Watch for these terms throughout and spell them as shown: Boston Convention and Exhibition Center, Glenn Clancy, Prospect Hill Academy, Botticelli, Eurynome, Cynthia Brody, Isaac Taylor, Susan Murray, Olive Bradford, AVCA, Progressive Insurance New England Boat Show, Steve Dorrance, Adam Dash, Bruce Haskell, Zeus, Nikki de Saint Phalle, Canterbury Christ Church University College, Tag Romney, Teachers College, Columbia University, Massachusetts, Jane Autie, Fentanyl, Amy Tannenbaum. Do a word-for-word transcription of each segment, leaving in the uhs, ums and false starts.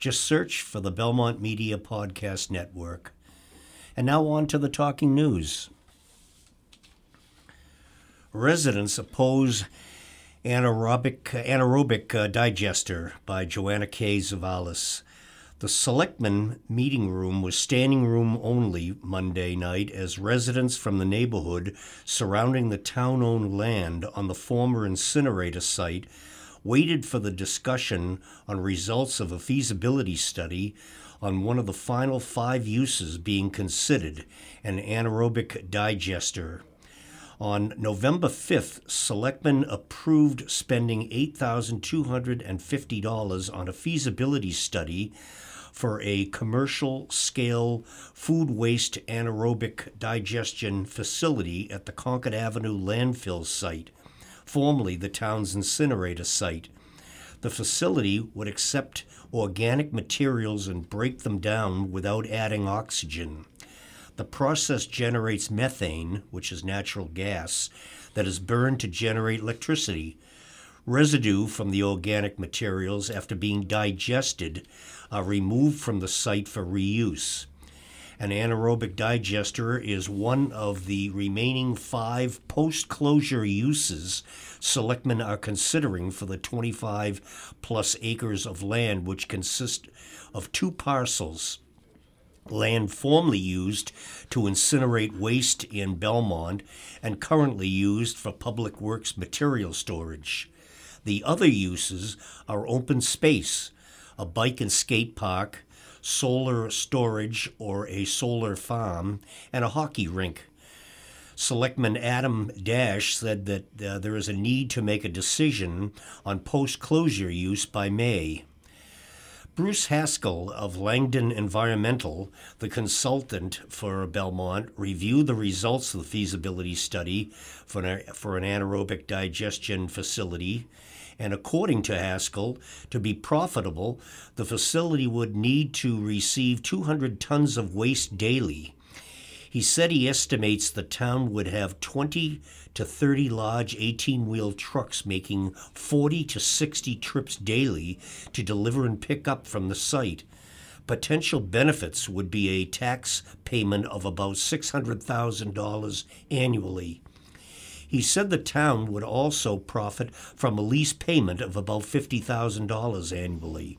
Just search for the Belmont Media Podcast Network. And now on to the Talking News. Residents oppose anaerobic, anaerobic uh, digester by Joanna K. Tzovolos. The Selectmen meeting room was standing room only Monday night as residents from the neighborhood surrounding the town-owned land on the former incinerator site waited for the discussion on results of a feasibility study on one of the final five uses being considered, an anaerobic digester. On November fifth, Selectmen approved spending eight thousand two hundred fifty dollars on a feasibility study for a commercial-scale food waste anaerobic digestion facility at the Concord Avenue landfill site, formerly the town's incinerator site. The facility would accept organic materials and break them down without adding oxygen. The process generates methane, which is natural gas, that is burned to generate electricity. Residue from the organic materials, after being digested, are removed from the site for reuse. An anaerobic digester is one of the remaining five post-closure uses selectmen are considering for the twenty-five plus acres of land, which consist of two parcels. Land formerly used to incinerate waste in Belmont and currently used for public works material storage. The other uses are open space, a bike and skate park, solar storage or a solar farm, and a hockey rink. Selectman Adam Dash said that uh, there is a need to make a decision on post-closure use by May. Bruce Haskell of Langdon Environmental, the consultant for Belmont, reviewed the results of the feasibility study for an, for an anaerobic digestion facility, and according to Haskell, to be profitable, the facility would need to receive two hundred tons of waste daily. He said he estimates the town would have twenty to thirty large eighteen-wheel trucks making forty to sixty trips daily to deliver and pick up from the site. Potential benefits would be a tax payment of about six hundred thousand dollars annually. He said the town would also profit from a lease payment of about fifty thousand dollars annually.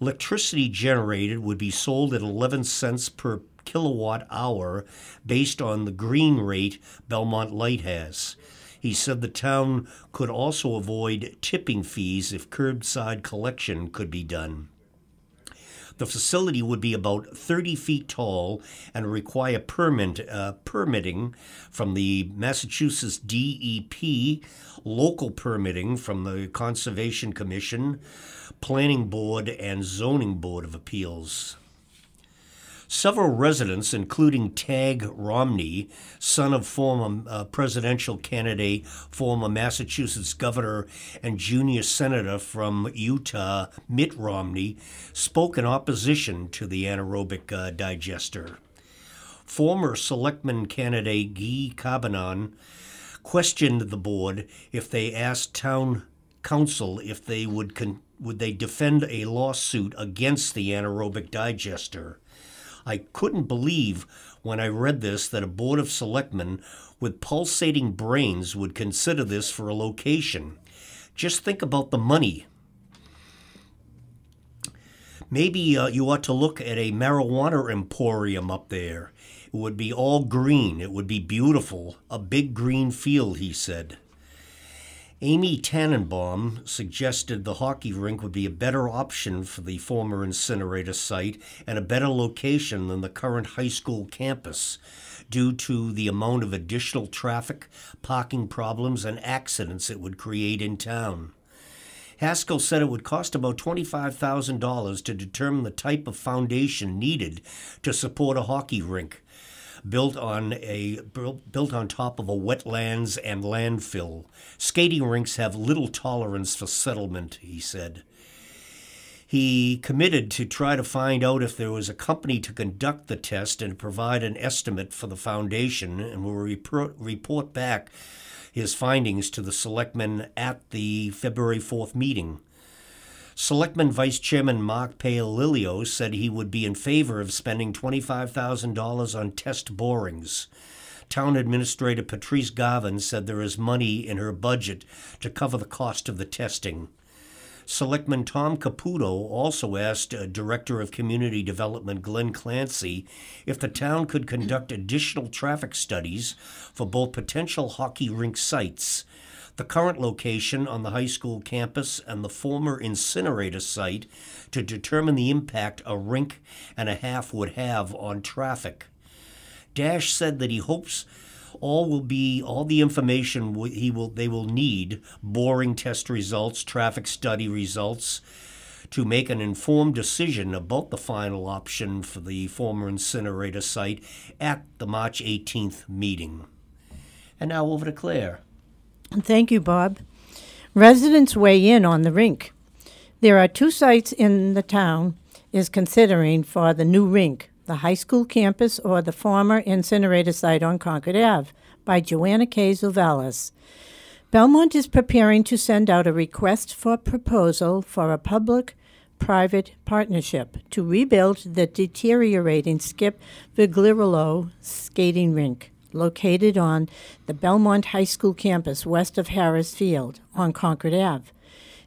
Electricity generated would be sold at eleven cents per kilowatt hour based on the green rate Belmont Light has. He said the town could also avoid tipping fees if curbside collection could be done. The facility would be about thirty feet tall and require permit, uh, permitting from the Massachusetts D E P, local permitting from the Conservation Commission, Planning Board, and Zoning Board of Appeals. Several residents, including Tag Romney, son of former uh, presidential candidate, former Massachusetts governor, and junior senator from Utah, Mitt Romney, spoke in opposition to the anaerobic uh, digester. Former selectman candidate Guy Cabanon questioned the board if they asked town council if they would con- would they defend a lawsuit against the anaerobic digester. I couldn't believe when I read this that a board of selectmen with pulsating brains would consider this for a location. Just think about the money. Maybe uh, you ought to look at a marijuana emporium up there. It would be all green. It would be beautiful. A big green field, he said. Amy Tannenbaum suggested the hockey rink would be a better option for the former incinerator site and a better location than the current high school campus due to the amount of additional traffic, parking problems, and accidents it would create in town. Haskell said it would cost about twenty-five thousand dollars to determine the type of foundation needed to support a hockey rink built on a built on top of a wetlands and landfill. Skating rinks have little tolerance for settlement, he said. He committed to try to find out if there was a company to conduct the test and provide an estimate for the foundation, and will repro- report back his findings to the selectmen at the February fourth meeting. Selectman Vice Chairman Mark Paolillo said he would be in favor of spending twenty-five thousand dollars on test borings. Town Administrator Patrice Garvin said there is money in her budget to cover the cost of the testing. Selectman Tom Caputo also asked uh, Director of Community Development Glenn Clancy if the town could conduct additional traffic studies for both potential hockey rink sites, the current location on the high school campus and the former incinerator site, to determine the impact a rink and a half would have on traffic. Dash said that he hopes All will be all the information he will they will need, boring test results, traffic study results, to make an informed decision about the final option for the former incinerator site at the March eighteenth meeting. And now over to Claire. Thank you, Bob. Residents weigh in on the rink. There are two sites in the town is considering for the new rink: the high school campus or the former incinerator site on Concord Avenue, by Joanna K. Tzovolos. Belmont is preparing to send out a request for proposal for a public-private partnership to rebuild the deteriorating Skip Vigliarolo skating rink located on the Belmont High School campus west of Harris Field on Concord Avenue.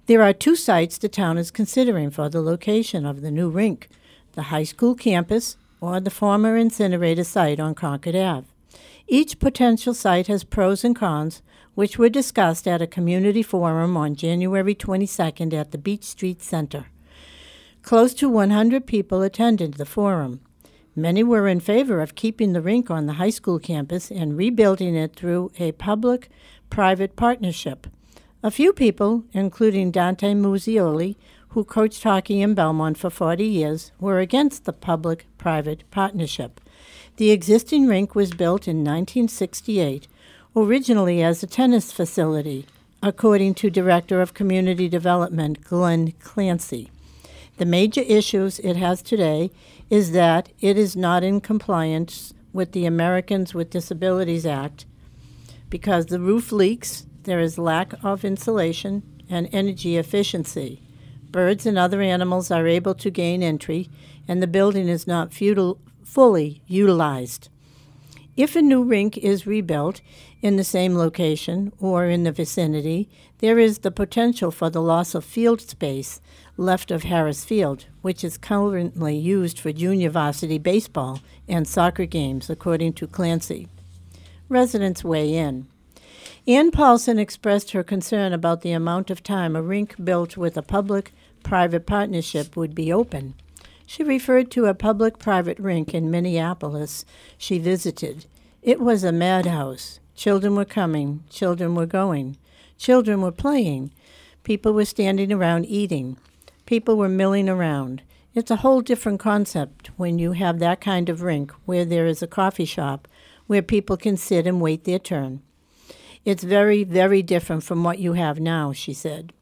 There are two sites the town is considering for the location of the new rink: the high school campus or the former incinerator site on Concord Avenue. Each potential site has pros and cons, which were discussed at a community forum on January twenty-second at the Beach Street Center. Close to one hundred people attended the forum. Many were in favor of keeping the rink on the high school campus and rebuilding it through a public-private partnership. A few people, including Dante Muzioli, who coached hockey in Belmont for forty years, were against the public-private partnership. The existing rink was built in nineteen sixty-eight, originally as a tennis facility, according to Director of Community Development Glenn Clancy. The major issues it has today is that it is not in compliance with the Americans with Disabilities Act because the roof leaks, there is lack of insulation and energy efficiency. Birds and other animals are able to gain entry, and the building is not futile, fully utilized. If a new rink is rebuilt in the same location or in the vicinity, there is the potential for the loss of field space left of Harris Field, which is currently used for junior varsity baseball and soccer games, according to Clancy. Residents weigh in. Ann Paulson expressed her concern about the amount of time a rink built with a public-private partnership would be open. She referred to a public-private rink in Minneapolis she visited. It was a madhouse. Children were coming. Children were going. Children were playing. People were standing around eating. People were milling around. It's a whole different concept when you have that kind of rink where there is a coffee shop where people can sit and wait their turn. It's very, very different from what you have now, she said.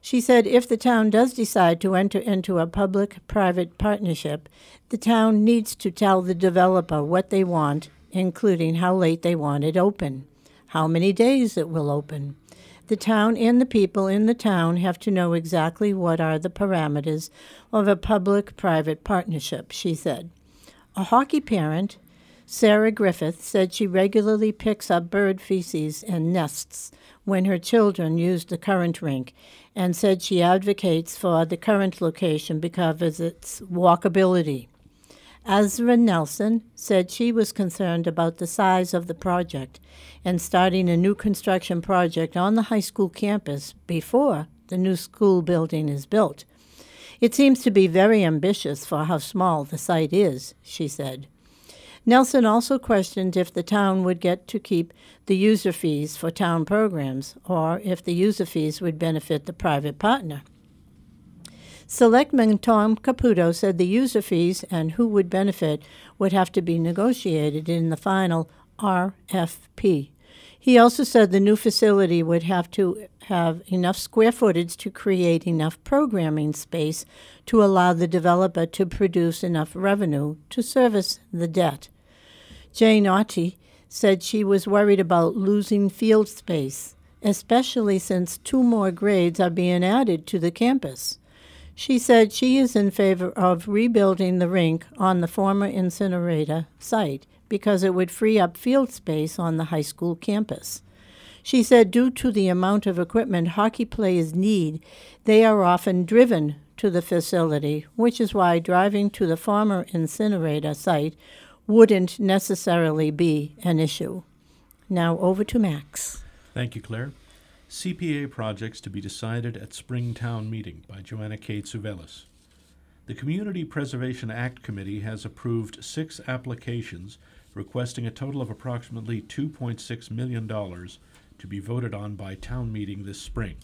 She said if the town does decide to enter into a public-private partnership, the town needs to tell the developer what they want, including how late they want it open, how many days it will open. The town and the people in the town have to know exactly what are the parameters of a public-private partnership, she said. A hockey parent, Sarah Griffith, said she regularly picks up bird feces and nests when her children use the current rink, and said she advocates for the current location because of its walkability. Azra Nelson said she was concerned about the size of the project and starting a new construction project on the high school campus before the new school building is built. It seems to be very ambitious for how small the site is, she said. Nelson also questioned if the town would get to keep the user fees for town programs or if the user fees would benefit the private partner. Selectman Tom Caputo said the user fees and who would benefit would have to be negotiated in the final R F P. He also said the new facility would have to have enough square footage to create enough programming space to allow the developer to produce enough revenue to service the debt. Jane Autie said she was worried about losing field space, especially since two more grades are being added to the campus. She said she is in favor of rebuilding the rink on the former incinerator site because it would free up field space on the high school campus. She said due to the amount of equipment hockey players need, they are often driven to the facility, which is why driving to the former incinerator site wouldn't necessarily be an issue. Now over to Max. Thank you, Claire. C P A projects to be decided at Spring Town Meeting by Joanna K. Tzovolos. The Community Preservation Act Committee has approved six applications requesting a total of approximately two point six million dollars to be voted on by town meeting this spring.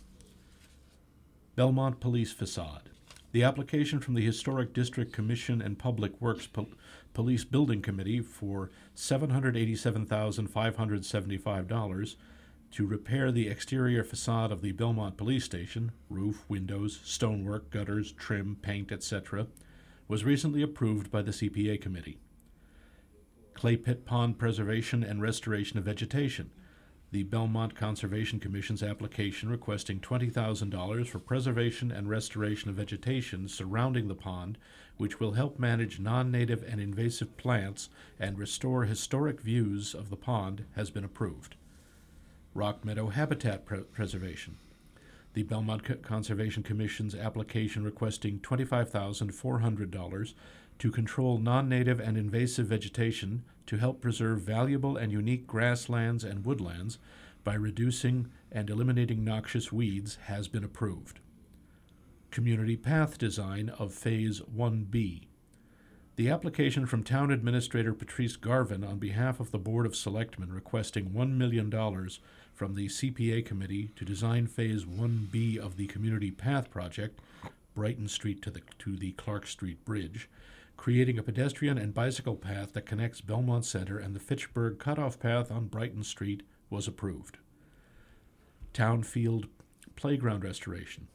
Belmont Police Facade. The application from the Historic District Commission and Public Works Pol- Police Building Committee for seven hundred eighty-seven thousand five hundred seventy-five dollars to repair the exterior facade of the Belmont Police Station, roof, windows, stonework, gutters, trim, paint, et cetera, was recently approved by the C P A Committee. Clay Pit Pond Preservation and Restoration of Vegetation. The Belmont Conservation Commission's application requesting twenty thousand dollars for preservation and restoration of vegetation surrounding the pond, which will help manage non-native and invasive plants and restore historic views of the pond, has been approved. Rock Meadow Habitat pre- Preservation. The Belmont C- Conservation Commission's application requesting twenty-five thousand four hundred dollars to control non-native and invasive vegetation to help preserve valuable and unique grasslands and woodlands by reducing and eliminating noxious weeds has been approved. Community Path Design of Phase one B. The application from Town Administrator Patrice Garvin on behalf of the Board of Selectmen requesting one million dollars from the C P A Committee to design Phase one B of the Community Path Project, Brighton Street to the, to the Clark Street Bridge, creating a pedestrian and bicycle path that connects Belmont Center and the Fitchburg Cutoff Path on Brighton Street, was approved. Townfield Playground Restoration.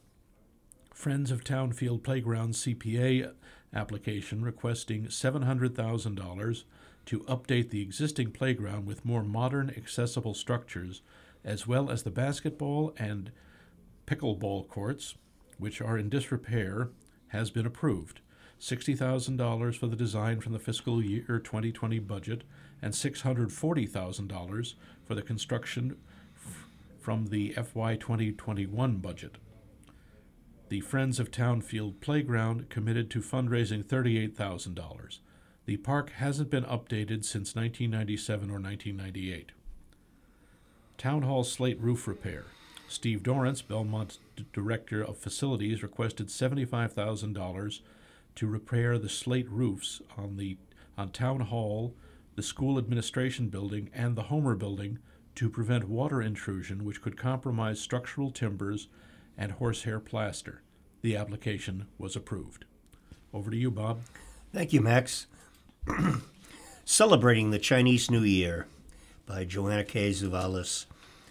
Friends of Townfield Playground C P A application requesting seven hundred thousand dollars to update the existing playground with more modern, accessible structures, as well as the basketball and pickleball courts, which are in disrepair, has been approved. sixty thousand dollars for the design from the fiscal year twenty twenty budget and six hundred forty thousand dollars for the construction f- from the F Y twenty twenty-one budget. The Friends of Townfield Playground committed to fundraising thirty-eight thousand dollars. The park hasn't been updated since nineteen ninety-seven or nineteen ninety-eight. Town Hall Slate Roof Repair. Steve Dorrance, Belmont D- Director of Facilities, requested seventy-five thousand dollars to repair the slate roofs on the on Town Hall, the School Administration Building, and the Homer Building to prevent water intrusion, which could compromise structural timbers and horsehair plaster. The application was approved. Over to you, Bob. Thank you, Max. Celebrating the Chinese New Year by Joanna K. Tzovolos.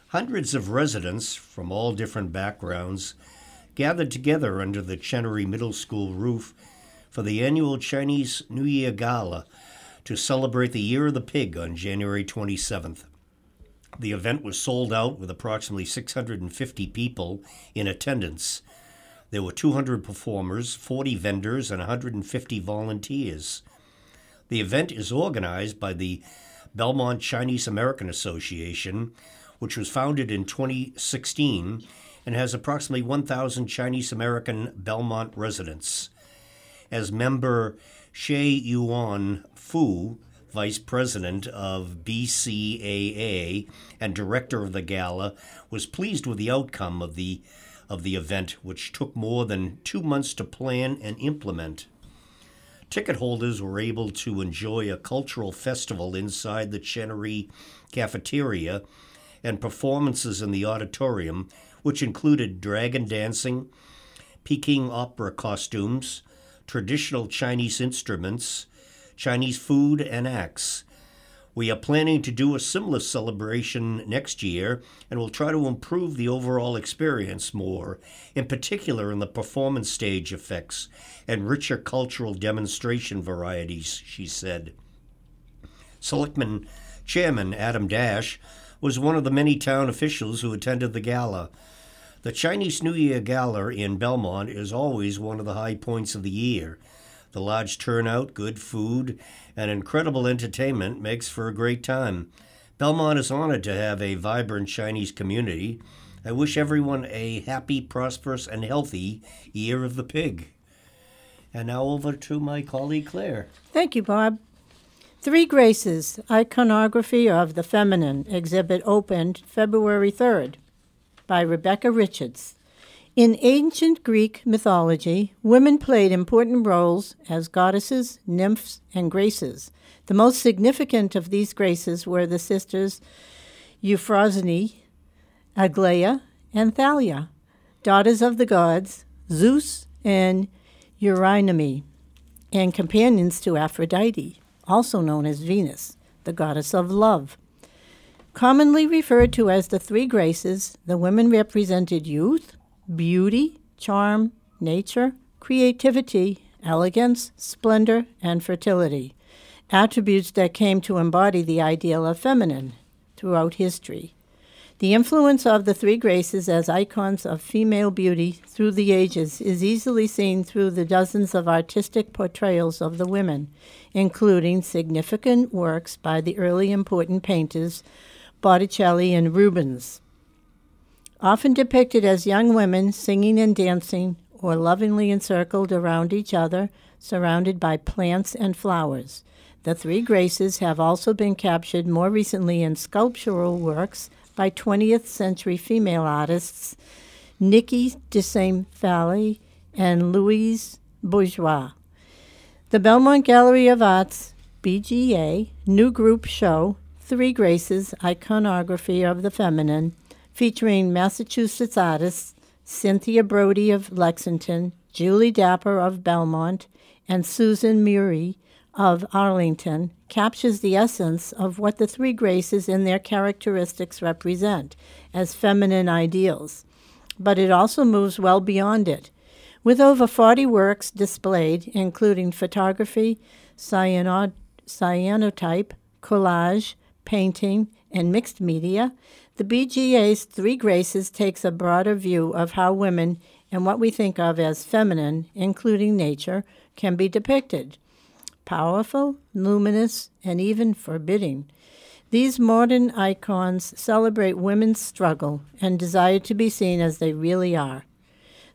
Hundreds of residents from all different backgrounds gathered together under the Chenery Middle School roof for the annual Chinese New Year Gala to celebrate the Year of the Pig on January twenty-seventh. The event was sold out with approximately six hundred fifty people in attendance. There were two hundred performers, forty vendors, and one hundred fifty volunteers. The event is organized by the Belmont Chinese American Association, which was founded in twenty sixteen and has approximately one thousand Chinese American Belmont residents. As member She Yuan Fu, Vice President of B C A A and Director of the Gala, was pleased with the outcome of the of the event, which took more than two months to plan and implement. Ticket holders were able to enjoy a cultural festival inside the Chenery cafeteria and performances in the auditorium, which included dragon dancing, Peking opera costumes, traditional Chinese instruments, Chinese food, and acts. We are planning to do a similar celebration next year and will try to improve the overall experience more, in particular in the performance stage effects and richer cultural demonstration varieties, she said. Selectman Chairman Adam Dash was one of the many town officials who attended the gala. The Chinese New Year Gala in Belmont is always one of the high points of the year. The large turnout, good food, and incredible entertainment makes for a great time. Belmont is honored to have a vibrant Chinese community. I wish everyone a happy, prosperous, and healthy Year of the Pig. And now over to my colleague Claire. Thank you, Bob. Three Graces, Iconography of the Feminine exhibit opened February third by Rebecca Richards. In ancient Greek mythology, women played important roles as goddesses, nymphs, and graces. The most significant of these graces were the sisters Euphrosyne, Aglaia, and Thalia, daughters of the gods Zeus and Eurynome, and companions to Aphrodite, also known as Venus, the goddess of love. Commonly referred to as the Three Graces, the women represented youth, beauty, charm, nature, creativity, elegance, splendor, and fertility, attributes that came to embody the ideal of feminine throughout history. The influence of the Three Graces as icons of female beauty through the ages is easily seen through the dozens of artistic portrayals of the women, including significant works by the early important painters Botticelli and Rubens. Often depicted as young women singing and dancing or lovingly encircled around each other, surrounded by plants and flowers. The Three Graces have also been captured more recently in sculptural works by twentieth century female artists Nikki de Saint Phalle and Louise Bourgeois. The Belmont Gallery of Arts, B G A, new group show, Three Graces, Iconography of the Feminine, featuring Massachusetts artists Cynthia Brody of Lexington, Julie Dapper of Belmont, and Susan Murray of Arlington, captures the essence of what the Three Graces and their characteristics represent as feminine ideals, but it also moves well beyond it. With over forty works displayed, including photography, cyano- cyanotype, collage, painting, and mixed media, the B G A's Three Graces takes a broader view of how women and what we think of as feminine, including nature, can be depicted. Powerful, luminous, and even forbidding. These modern icons celebrate women's struggle and desire to be seen as they really are.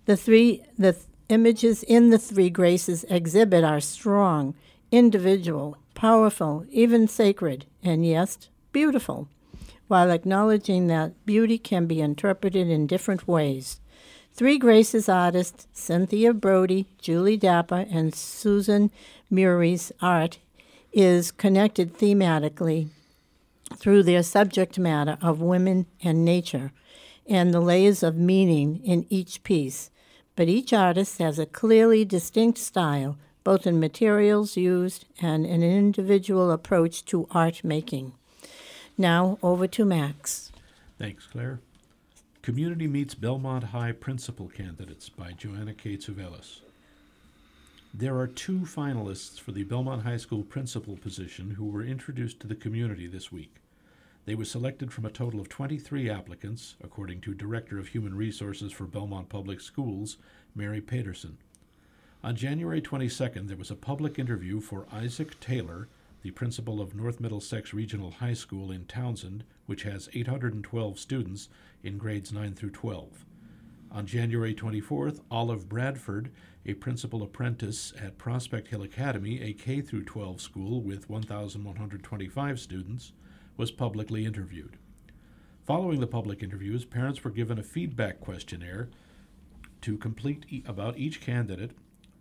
The three the th- images in the Three Graces exhibit are strong, individual, powerful, even sacred, and yes, beautiful, while acknowledging that beauty can be interpreted in different ways. Three Graces artists Cynthia Brody, Julie Dapper, and Susan Murray's art is connected thematically through their subject matter of women and nature and the layers of meaning in each piece. But each artist has a clearly distinct style, both in materials used and an individual approach to art making. Now, over to Max. Thanks, Claire. Community Meets Belmont High Principal Candidates by Joanna K. Tzovolos. There are two finalists for the Belmont High School principal position who were introduced to the community this week. They were selected from a total of twenty-three applicants, according to Director of Human Resources for Belmont Public Schools, Mary Patterson. On January twenty-second, there was a public interview for Isaac Taylor, the principal of North Middlesex Regional High School in Townsend, which has eight hundred twelve students in grades nine through twelve. On January twenty-fourth, Olive Bradford, a principal apprentice at Prospect Hill Academy, a K through twelve school with one thousand one hundred twenty-five students, was publicly interviewed. Following the public interviews, parents were given a feedback questionnaire to complete e- about each candidate,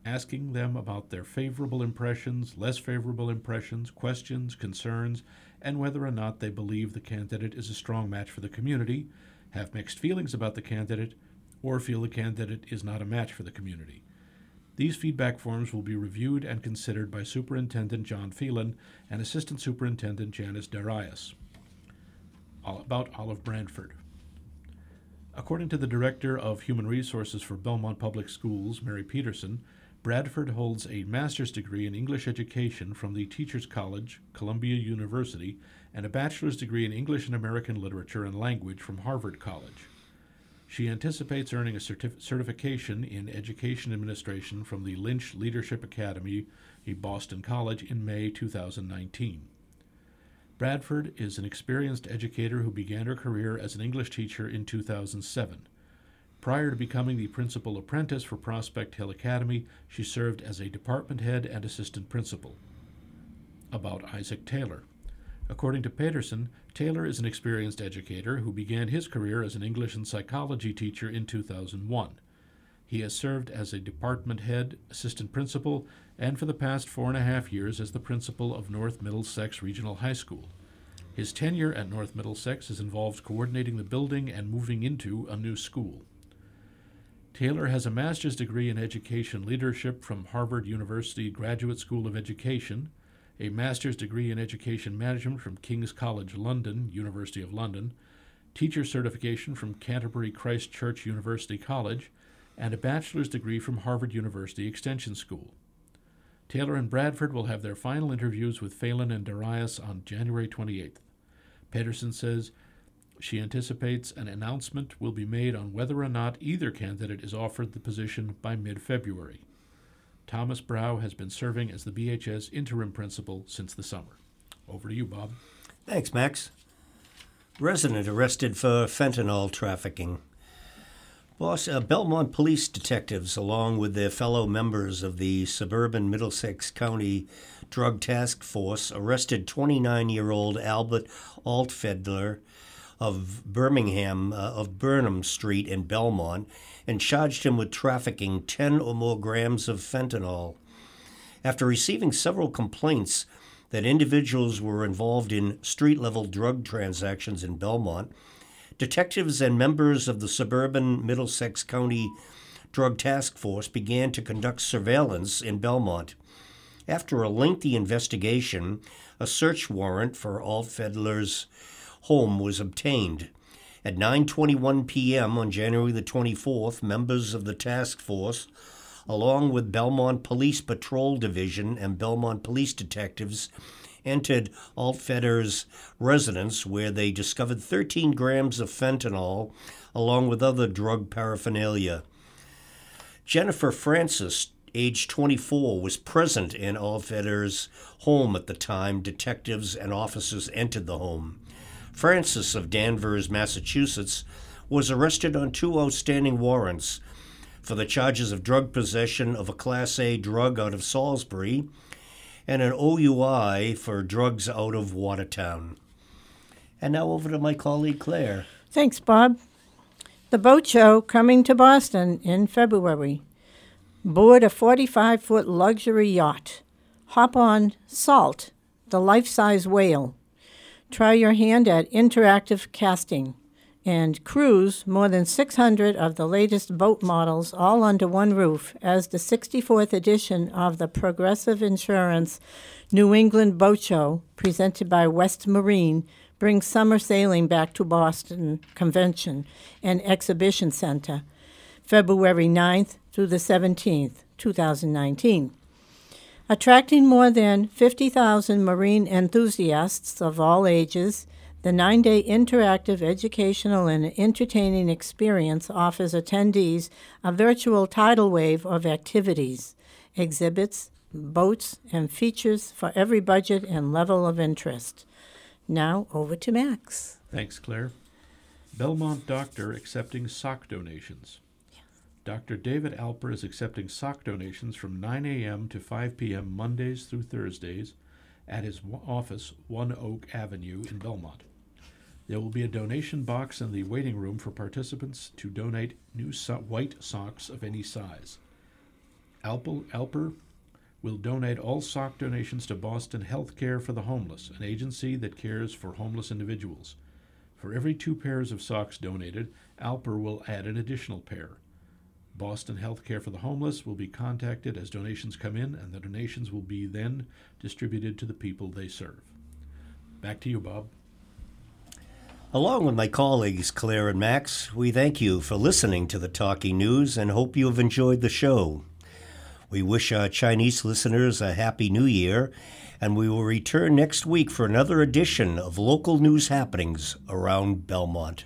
asking them about their favorable impressions, less favorable impressions, questions, concerns, and whether or not they believe the candidate is a strong match for the community, have mixed feelings about the candidate, or feel the candidate is not a match for the community. These feedback forms will be reviewed and considered by Superintendent John Phelan and Assistant Superintendent Janice Darius. All about Olive Bradford. According to the Director of Human Resources for Belmont Public Schools, Mary Patterson, Bradford holds a master's degree in English education from the Teachers College, Columbia University, and a bachelor's degree in English and American literature and language from Harvard College. She anticipates earning a certif- certification in education administration from the Lynch Leadership Academy, a Boston college, in May twenty nineteen. Bradford is an experienced educator who began her career as an English teacher in two thousand seven. Prior to becoming the principal apprentice for Prospect Hill Academy, she served as a department head and assistant principal. About Isaac Taylor. According to Patterson, Taylor is an experienced educator who began his career as an English and psychology teacher in two thousand one. He has served as a department head, assistant principal, and for the past four and a half years as the principal of North Middlesex Regional High School. His tenure at North Middlesex has involved coordinating the building and moving into a new school. Taylor has a master's degree in education leadership from Harvard University Graduate School of Education, a master's degree in education management from King's College London, University of London, teacher certification from Canterbury Christ Church University College, and a bachelor's degree from Harvard University Extension School. Taylor and Bradford will have their final interviews with Phelan and Darius on January twenty-eighth. Patterson says she anticipates an announcement will be made on whether or not either candidate is offered the position by mid-February. Thomas Brow has been serving as the B H S interim principal since the summer. Over to you, Bob. Thanks, Max. Resident arrested for fentanyl trafficking. Boss, uh, Belmont police detectives, along with their fellow members of the suburban Middlesex County Drug Task Force, arrested twenty-nine-year-old Albert Altfedler of Birmingham, uh, of Burnham Street in Belmont, and charged him with trafficking ten or more grams of fentanyl. After receiving several complaints that individuals were involved in street-level drug transactions in Belmont, detectives and members of the suburban Middlesex County Drug Task Force began to conduct surveillance in Belmont. After a lengthy investigation, a search warrant for Altfedler's home was obtained. At nine twenty-one p.m. on January the twenty-fourth, members of the task force, along with Belmont Police Patrol Division and Belmont Police Detectives, entered Altfedler's residence, where they discovered thirteen grams of fentanyl along with other drug paraphernalia. Jennifer Francis, age twenty-four, was present in Altfedler's home at the time detectives and officers entered the home. Francis of Danvers, Massachusetts, was arrested on two outstanding warrants for the charges of drug possession of a Class A drug out of Salisbury and an O U I for drugs out of Watertown. And now over to my colleague Claire. Thanks, Bob. The boat show coming to Boston in February. Board a forty-five-foot luxury yacht. Hop on Salt, the life-size whale. Try your hand at interactive casting. And cruise more than six hundred of the latest boat models all under one roof as the sixty-fourth edition of the Progressive Insurance New England Boat Show, presented by West Marine, brings summer sailing back to Boston Convention and Exhibition Center, February ninth through the seventeenth, twenty nineteen. Attracting more than fifty thousand marine enthusiasts of all ages, the nine-day interactive educational and entertaining experience offers attendees a virtual tidal wave of activities, exhibits, boats, and features for every budget and level of interest. Now over to Max. Thanks, Claire. Belmont doctor accepting sock donations. Yes. Doctor David Alper is accepting sock donations from nine a.m. to five p.m. Mondays through Thursdays at his office, One Oak Avenue in Belmont. There will be a donation box in the waiting room for participants to donate new so- white socks of any size. Alpo, Alper will donate all sock donations to Boston Health Care for the Homeless, an agency that cares for homeless individuals. For every two pairs of socks donated, Alper will add an additional pair. Boston Health Care for the Homeless will be contacted as donations come in, and the donations will be then distributed to the people they serve. Back to you, Bob. Along with my colleagues, Claire and Max, we thank you for listening to the Talking News and hope you have enjoyed the show. We wish our Chinese listeners a Happy New Year, and we will return next week for another edition of local news happenings around Belmont.